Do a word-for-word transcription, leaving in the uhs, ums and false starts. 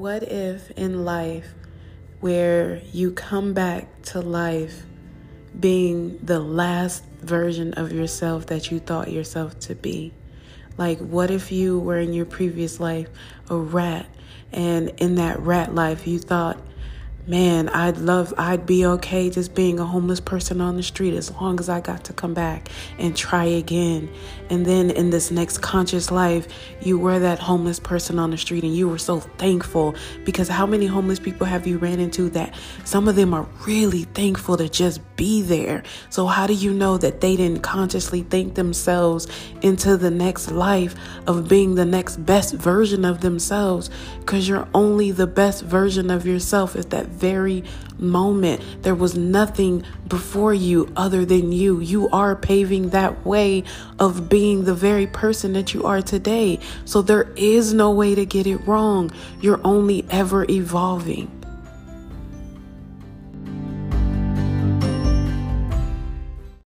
what if in life where you come back to life being the last version of yourself that you thought yourself to be? Like, what if you were in your previous life a rat, and in that rat life you thought, man, I'd love, I'd be okay just being a homeless person on the street as long as I got to come back and try again. And then in this next conscious life, you were that homeless person on the street and you were so thankful, because how many homeless people have you ran into that some of them are really thankful to just be there? So how do you know that they didn't consciously think themselves into the next life of being the next best version of themselves? Because you're only the best version of yourself at that very moment. There was nothing before you other than you. You are paving that way of being the very person that you are today. So there is no way to get it wrong. You're only ever evolving.